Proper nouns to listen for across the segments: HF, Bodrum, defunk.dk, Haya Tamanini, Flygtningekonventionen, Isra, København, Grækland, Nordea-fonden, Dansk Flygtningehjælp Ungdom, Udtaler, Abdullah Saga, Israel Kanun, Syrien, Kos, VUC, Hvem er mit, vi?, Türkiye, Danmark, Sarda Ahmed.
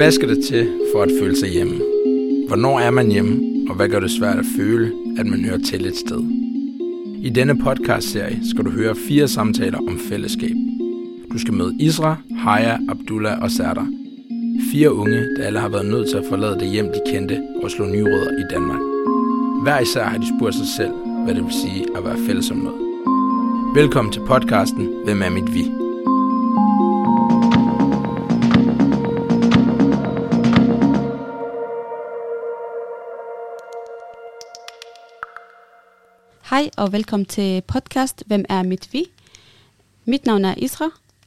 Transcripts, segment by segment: Hvad skal det til for at føle sig hjemme? Hvornår er man hjemme, og hvad gør det svært at føle, at man hører til et sted? I denne podcastserie skal du høre 4 samtaler om fællesskab. Du skal møde Isra, Haya, Abdullah og Sarda. 4 unge, der alle har været nødt til at forlade det hjem, de kendte, og slå nye rødder i Danmark. Hver især har de spurgt sig selv, hvad det vil sige at være fælles om noget. Velkommen til podcasten Hvem er mit, vi? Hej og velkommen til podcast Hvem er mit, vi? Mit navn er Isra,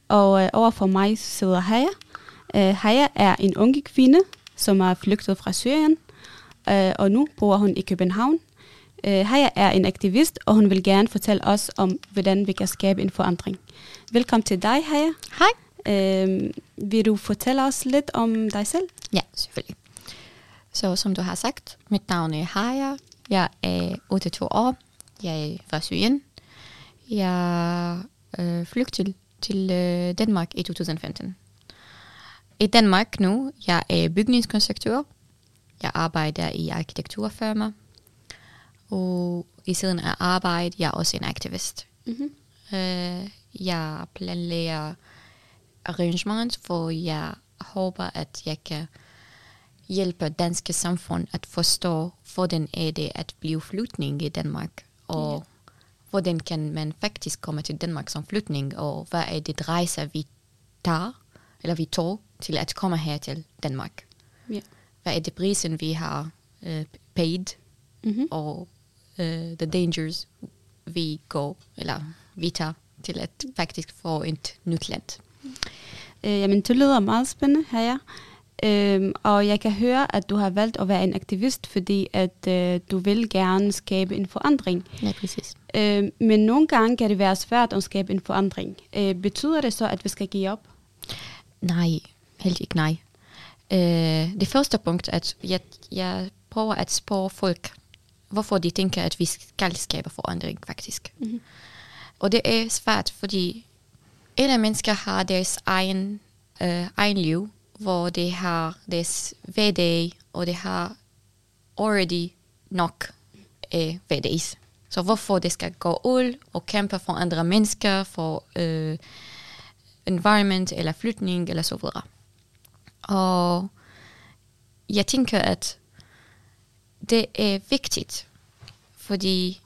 og overfor mig sidder Haya. Haya er en ung kvinde, som er flygtet fra Syrien, og nu bor hun i København. Haya er en aktivist, og hun vil gerne fortælle os om, hvordan vi kan skabe en forandring. Velkommen til dig, Haya. Hej. Vil du fortælle os lidt om dig selv? Ja, selvfølgelig. Så som du har sagt, mit navn er Haya. Jeg er 28 år. Jeg er fra Syrien. Jeg flygtede til Danmark i 2015. I Danmark nu, jeg er bygningskonstruktør. Jeg arbejder i arkitekturfirma. Og i siden af arbejde, jeg er også en aktivist. Mm-hmm. Jeg planlægger arrangements, hvor jeg håber, at jeg kan hjælpe danske samfund at forstå, hvordan er det at blive flygtning i Danmark, og hvordan kan man faktisk komme til Danmark som flygtning, og hvad er det rejser, vi tager, eller vi tog til at komme her til Danmark. Yeah. Hvad er det prisen, vi har paid, mm-hmm. og the dangers, vi går, eller vi tager til at faktisk få et nyt land. Jamen, det lyder meget spændende, Haya. Og jeg kan høre, at du har valgt at være en aktivist, fordi at du vil gerne skabe en forandring. Ja, præcis. Men nogle gange kan det være svært at skabe en forandring. Betyder det så, at vi skal give op? Nej, helt ikke nej. Det første punkt er, at jeg prøver at spørge folk, hvorfor de tænker, at vi skal skabe forandring faktisk. Mm-hmm. Og det er svært, fordi alle mennesker har deres egen liv, hvor de har deres hverdag, og de har already nok hverdags. Så hvorfor de skal gå ud og kæmpe for andre mennesker, for environment, eller flytning, eller så videre. Og jeg tænker, at det er vigtigt, fordi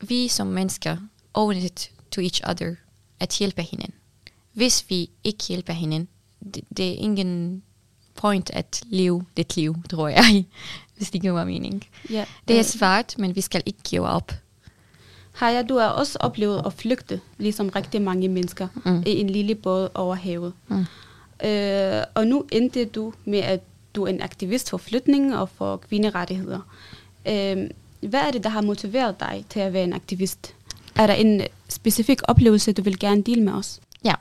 vi som mennesker owe it to each other, at hjælpe hinanden. Hvis vi ikke hjælper hinanden, det er ingen point at leve dit liv, tror jeg, hvis det giver mening. Yeah. Det er svært, men vi skal ikke give op. Haya, du har også oplevet at flygte, ligesom rigtig mange mennesker, i en lille båd over havet. Mm. Og nu endte du med, at du er en aktivist for flygtninge og for kvinderettigheder. Hvad er det, der har motiveret dig til at være en aktivist? Er der en specifik oplevelse, du vil gerne dele med os? Ja.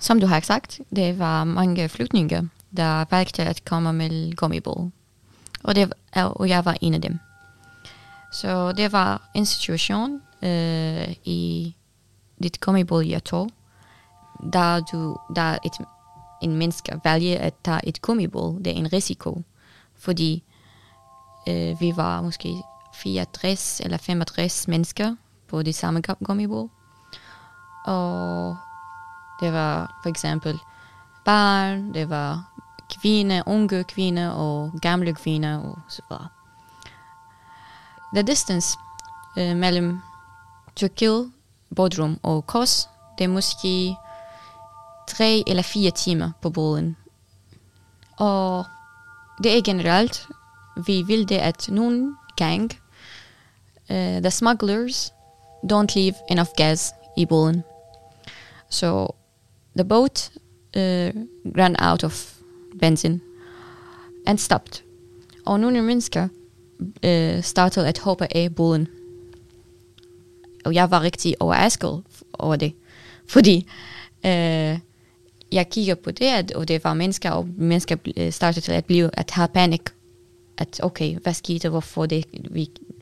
Som du har sagt, det var mange flygtninge, der valgte at komme med gummibål. Og jeg var en af dem. Så det var en situation i dit gummibål, jeg tog, der en menneske vælger at tage et gummibål. Det er en risiko, fordi vi var måske 64 eller 65 mennesker på det samme gummibål. Og det var for eksempel barn, det var kvinder, unge kvinder og gamle kvinder og så videre. The distance mellem Türkiye, Bodrum og Kos, det er måske 3 eller 4 timer på båden. Og det er generelt, vi vil det, at nogle gange the smugglers don't leave enough gas i båden. Så the boat ran out of benzin and stopped. Og nogle mennesker startede at hoppe af båden. Og jeg var rigtig overrasket over det. Fordi jeg kigger på det, og det var mennesker, og mennesker startede til at have panik. At okay, hvad skete, hvorfor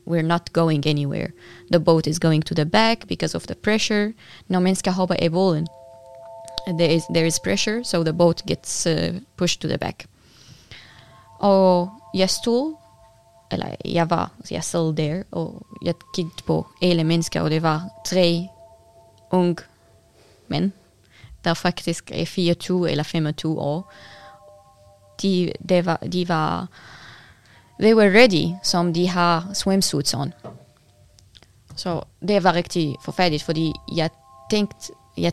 we're not going anywhere. The boat is going to the back because of the pressure. Når mennesker hopper af båden. there is pressure, so the boat gets pushed to the back. Og jeg stod, eller jeg sad der, og jeg kiggede på alle mennesker, og det var 3 unge mænd, der faktisk er 24 eller 25 år. They were ready, som de har swimsuits on. Så det var rigtig forfærdeligt, fordi jeg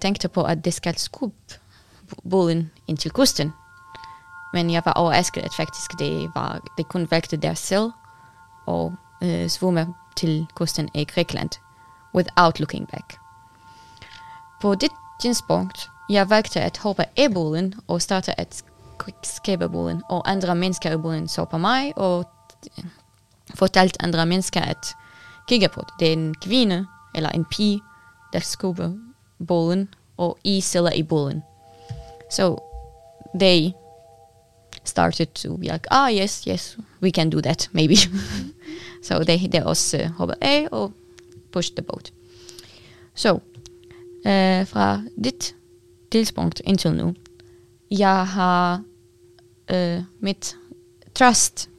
tænkte på, at det skal skubbe båden ind til kysten. Men jeg var overrasket, at faktisk de kun valgte deres selv og svømme til kysten i Grækland, without looking back. På det tidspunkt, jeg valgte at hoppe i båden og starte at skabe båden, og andre mennesker i båden så på mig og fortalte andre mennesker at kigge på det. Det er en kvinde eller en pige, der skubber båden, og I sidder i båden. So they started to be like, yes, we can do that, maybe. So they også hoppede af og pushed the boat. Så fra dit tidspunkt indtil nu, jeg har mit trust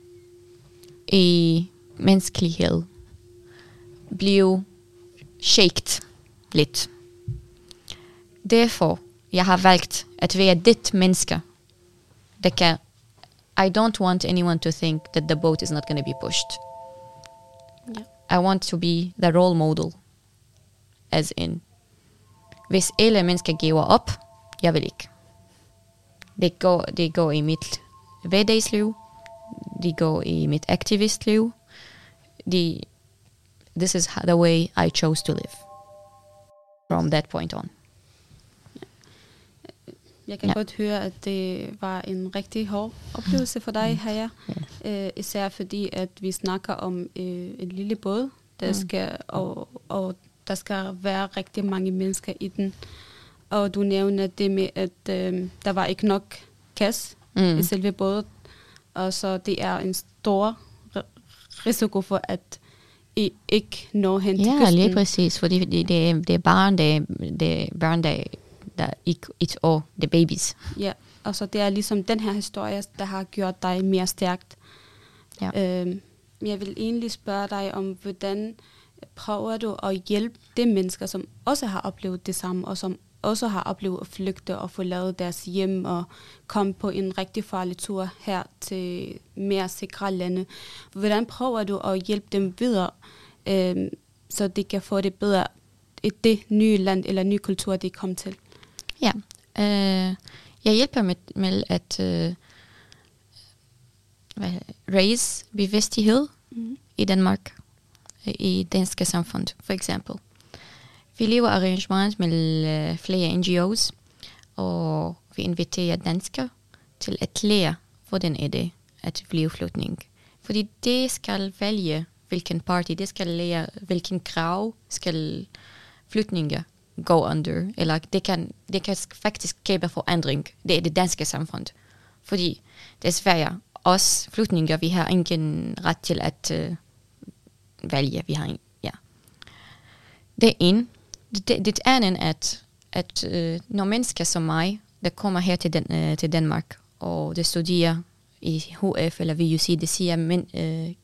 i menneskelighed blev shaket lidt. Derfor jeg har valgt at være dit menneske. I don't want anyone to think that the boat is not going to be pushed. Yeah. I want to be the role model. As in, hvis alle mennesker giver op, jeg vil ikke. Det går i mit hverdagsliv. Det går i mit aktivistliv. This is the way I chose to live from that point on. Jeg kan godt høre, at det var en rigtig hård oplevelse for dig, Haya. Især fordi, at vi snakker om en lille båd, der skal, og der skal være rigtig mange mennesker i den. Og du nævner det med, at der var ikke nok kasse i selve båden. Og så det er en stor risiko for, at I ikke når hen til kysten. Ja, lige præcis. Fordi det er børn, der ikke et år, the babies. Ja, og så det er ligesom den her historie, der har gjort dig mere stærkt. Ja. Jeg vil egentlig spørge dig om, hvordan prøver du at hjælpe de mennesker, som også har oplevet det samme, og som også har oplevet at flygte og forlade deres hjem og komme på en rigtig farlig tur her til mere sikre lande. Hvordan prøver du at hjælpe dem videre, så de kan få det bedre i det nye land eller nye kultur, de kom til? Ja, jeg hjælper med at raise bevidsthed i Danmark, i danske samfund for eksempel. Vi laver arrangement med flere NGOs, og vi inviterer danskere til at lære, hvordan er det at blive flygtning. Fordi de skal vælge, hvilken parti, de skal lære, hvilken krav skal flygtninge gå under. Eller de kan faktisk skabe forandring. Det er det danske samfund. Fordi desværre, os flygtninge, vi har ingen ret til at vælge. Vi har ingen, ja. Det er en. Det andet er, at når mennesker som mig, der kommer her til Danmark, og der studerer i HF eller VUC, det siger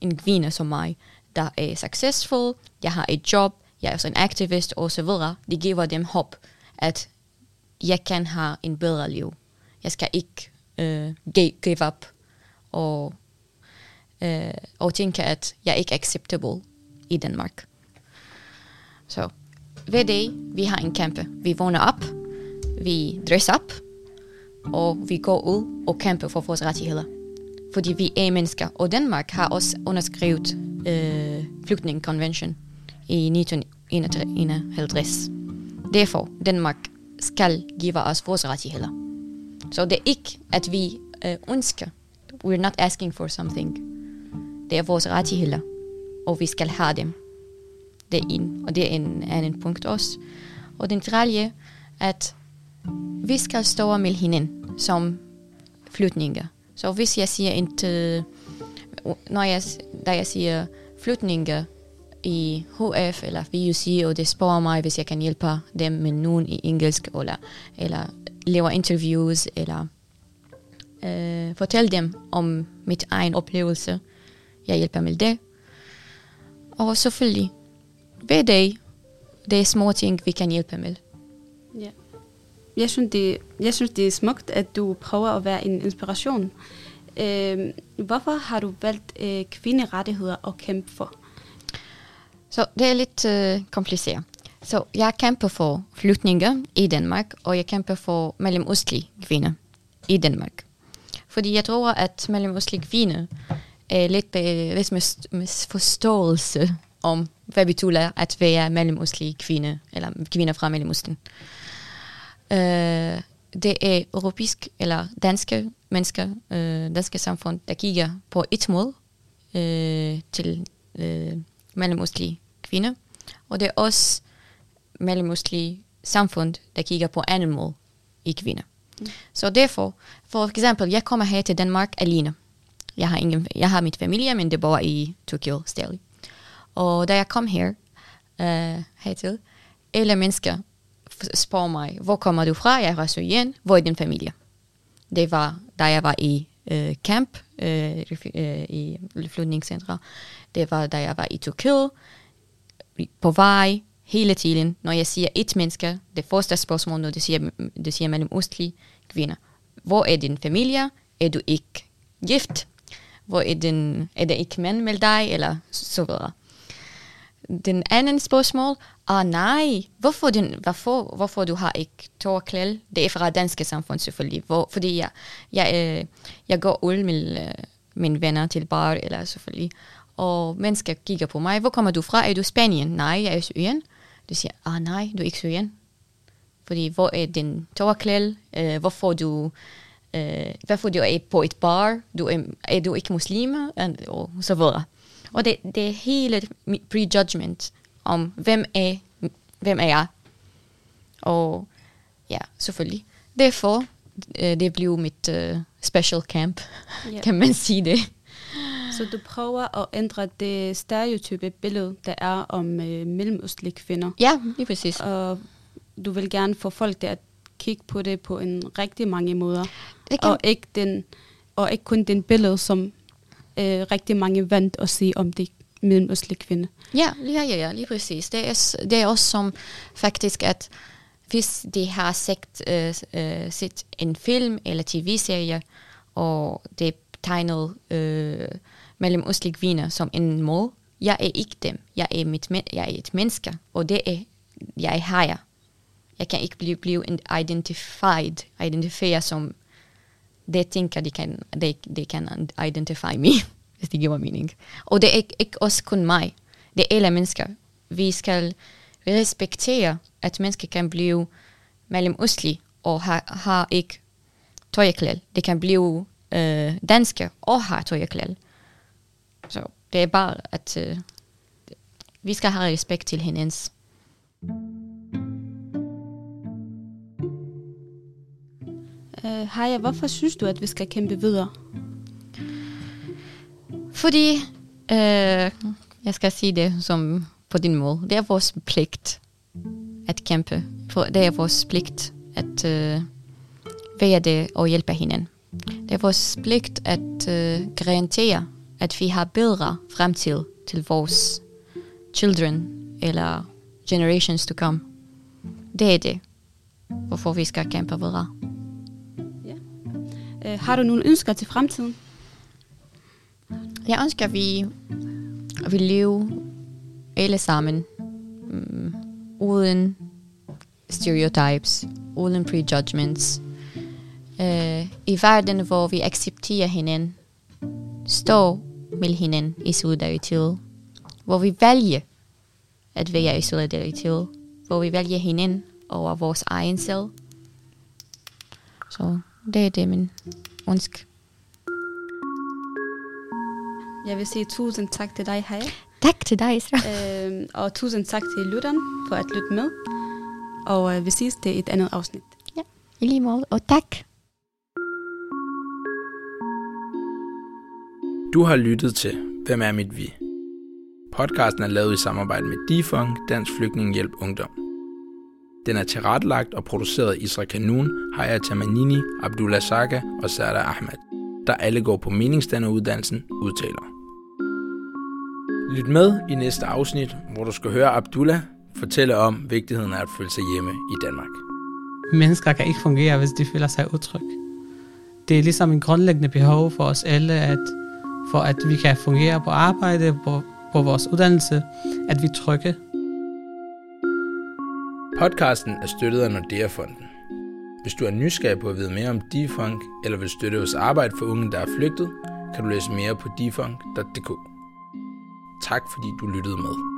en kvinde som mig, der er successful, jeg har et job, jeg er også en aktivist og så videre, det giver dem håb, at jeg kan have en bedre liv. Jeg skal ikke give up og tænke, at jeg ikke er acceptable i Danmark. Så ved det, vi har en kæmpe. Vi vågner op, vi dress op, og vi går ud og kæmper for vores rettigheder. Fordi vi er mennesker, og Danmark har også underskrevet Flygtningekonventionen i 1951. Derfor, Danmark skal give os vores rettigheder. Så det er ikke, at vi ønsker. We're not asking for something. Det er vores rettigheder, og vi skal have dem. Det er en, og det er en anden punkt også. Og den tredje, at vi skal stå med hinanden som flygtninge. Så hvis jeg siger, da jeg siger flygtninge i HF eller VUC, og det spørger mig, hvis jeg kan hjælpe dem med nogen i engelsk, eller laver interviews, eller fortælle dem om mit egen oplevelse. Jeg hjælper med det. Og selvfølgelig, hver dag, det er små ting, vi kan hjælpe med. Ja. Jeg synes, det er smukt, at du prøver at være en inspiration. Hvorfor har du valgt kvinderettigheder at kæmpe for? Så det er lidt kompliceret. Så jeg kæmper for flygtninge i Danmark, og jeg kæmper for mellemøstlige kvinder i Danmark. Fordi jeg tror, at mellemøstlige kvinder er lidt misforståelse om, hvad betyder at være mellemøstlige kvinder, eller kvinder fra Mellemøsten. Det er europæisk eller danske mennesker, danske samfund, der kigger på et mål til mellemøstlige kvinder, og det er også mellemøstlige samfund, der kigger på andet mål i kvinder. Mm. Så derfor, for eksempel, jeg kommer her til Danmark alene. Jeg har mit familie, men det bor i Tokyo stadig. Og da jeg kom hertil, alle mennesker spørger mig, hvor kommer du fra? Jeg er syrien. Hvor er din familie? Det var, da jeg var i camp, i flygtningecentre. Det var, da jeg var i Tyrkiet, på vej, hele tiden. Når jeg siger et menneske, det første spørgsmål, når du siger mellemøstlige kvinder. Hvor er din familie? Er du ikke gift? Hvor er den? Er der ikke mænd med dig? Eller så videre. Den anden spørgsmål, nej, hvorfor du har ikke tørklæde? Det er fra danske samfund selvfølgelig, fordi jeg går ud med mine venner til bar, eller selvfølgelig, og mennesker kigger på mig, hvor kommer du fra? Er du Spanien? Nej, jeg er Syrien. Du siger, nej, du er ikke Syrien. Fordi hvor er din tørklæde? Hvorfor du er på et bar? Er du ikke muslim? Og så videre. Og det er hele prejudgment om, hvem er jeg? Og ja, selvfølgelig. Derfor, det blev mit special camp, kan man sige det. Så du prøver at ændre det stereotype billede, der er om mellemøstlige kvinder. Ja, lige præcis. Og du vil gerne få folk til at kigge på det på en rigtig mange måder. Og ikke kun den billede, som rigtig mange vant at sige om det mellemøstlige kvinde. Ja, lige præcis. Det er også som faktisk, at hvis de har set en film eller tv-serie, og det tegnet mellemøstlige kvinder som en mål, jeg er ikke dem. Jeg er et menneske, og det er jeg har. Jeg kan ikke blive identificeret som det tænker, de kan identify me, hvis det giver mening. Og det er ikke også kun mig. Det er alle mennesker. Vi skal respektere, at mennesker kan blive mellemøstlige og har ikke tøjeklæde. Det kan blive danske og har tøjeklæde. Så det er bare, at vi skal have respekt til hinandens. Haya, hvorfor synes du, at vi skal kæmpe videre? Fordi, jeg skal sige det som på din måde, det er vores pligt at kæmpe. Det er vores pligt at være det og hjælpe hinanden. Det er vores pligt at garantere, at vi har bedre fremtid til vores children eller generations to come. Det er det, hvorfor vi skal kæmpe videre. Har du nogle ønsker til fremtiden? Jeg ønsker, at vi lever alle sammen uden stereotypes, uden prejudgments. I verden, hvor vi accepterer hinanden, står med hinanden i solidaritet, hvor vi vælger at være i solidaritet, hvor vi vælger hinanden over vores egen selv. Så det er det, min ønske. Jeg vil sige tusind tak til dig, Haya. Tak til dig, Isra. Og tusind tak til lytteren for at lytte med. Og vi ses til et andet afsnit. Ja, i lige måde. Og tak. Du har lyttet til Hvem er mit vi? Podcasten er lavet i samarbejde med defunk, Dansk Flygtningehjælp Ungdom. Den er tilrettelagt og produceret af Israel Kanun, Haya Tamanini, Abdullah Saga og Sarda Ahmed, der alle går på meningsdanneruddannelsen udtaler. Lyt med i næste afsnit, hvor du skal høre Abdullah fortælle om vigtigheden af at føle sig hjemme i Danmark. Mennesker kan ikke fungere, hvis de føler sig utryg. Det er ligesom en grundlæggende behov for os alle, for at vi kan fungere på arbejde, på vores uddannelse, at vi er trygge. Podcasten er støttet af Nordea-fonden. Hvis du er nysgerrig på at vide mere om defunk, eller vil støtte vores arbejde for unge, der er flygtet, kan du læse mere på defunk.dk. Tak fordi du lyttede med.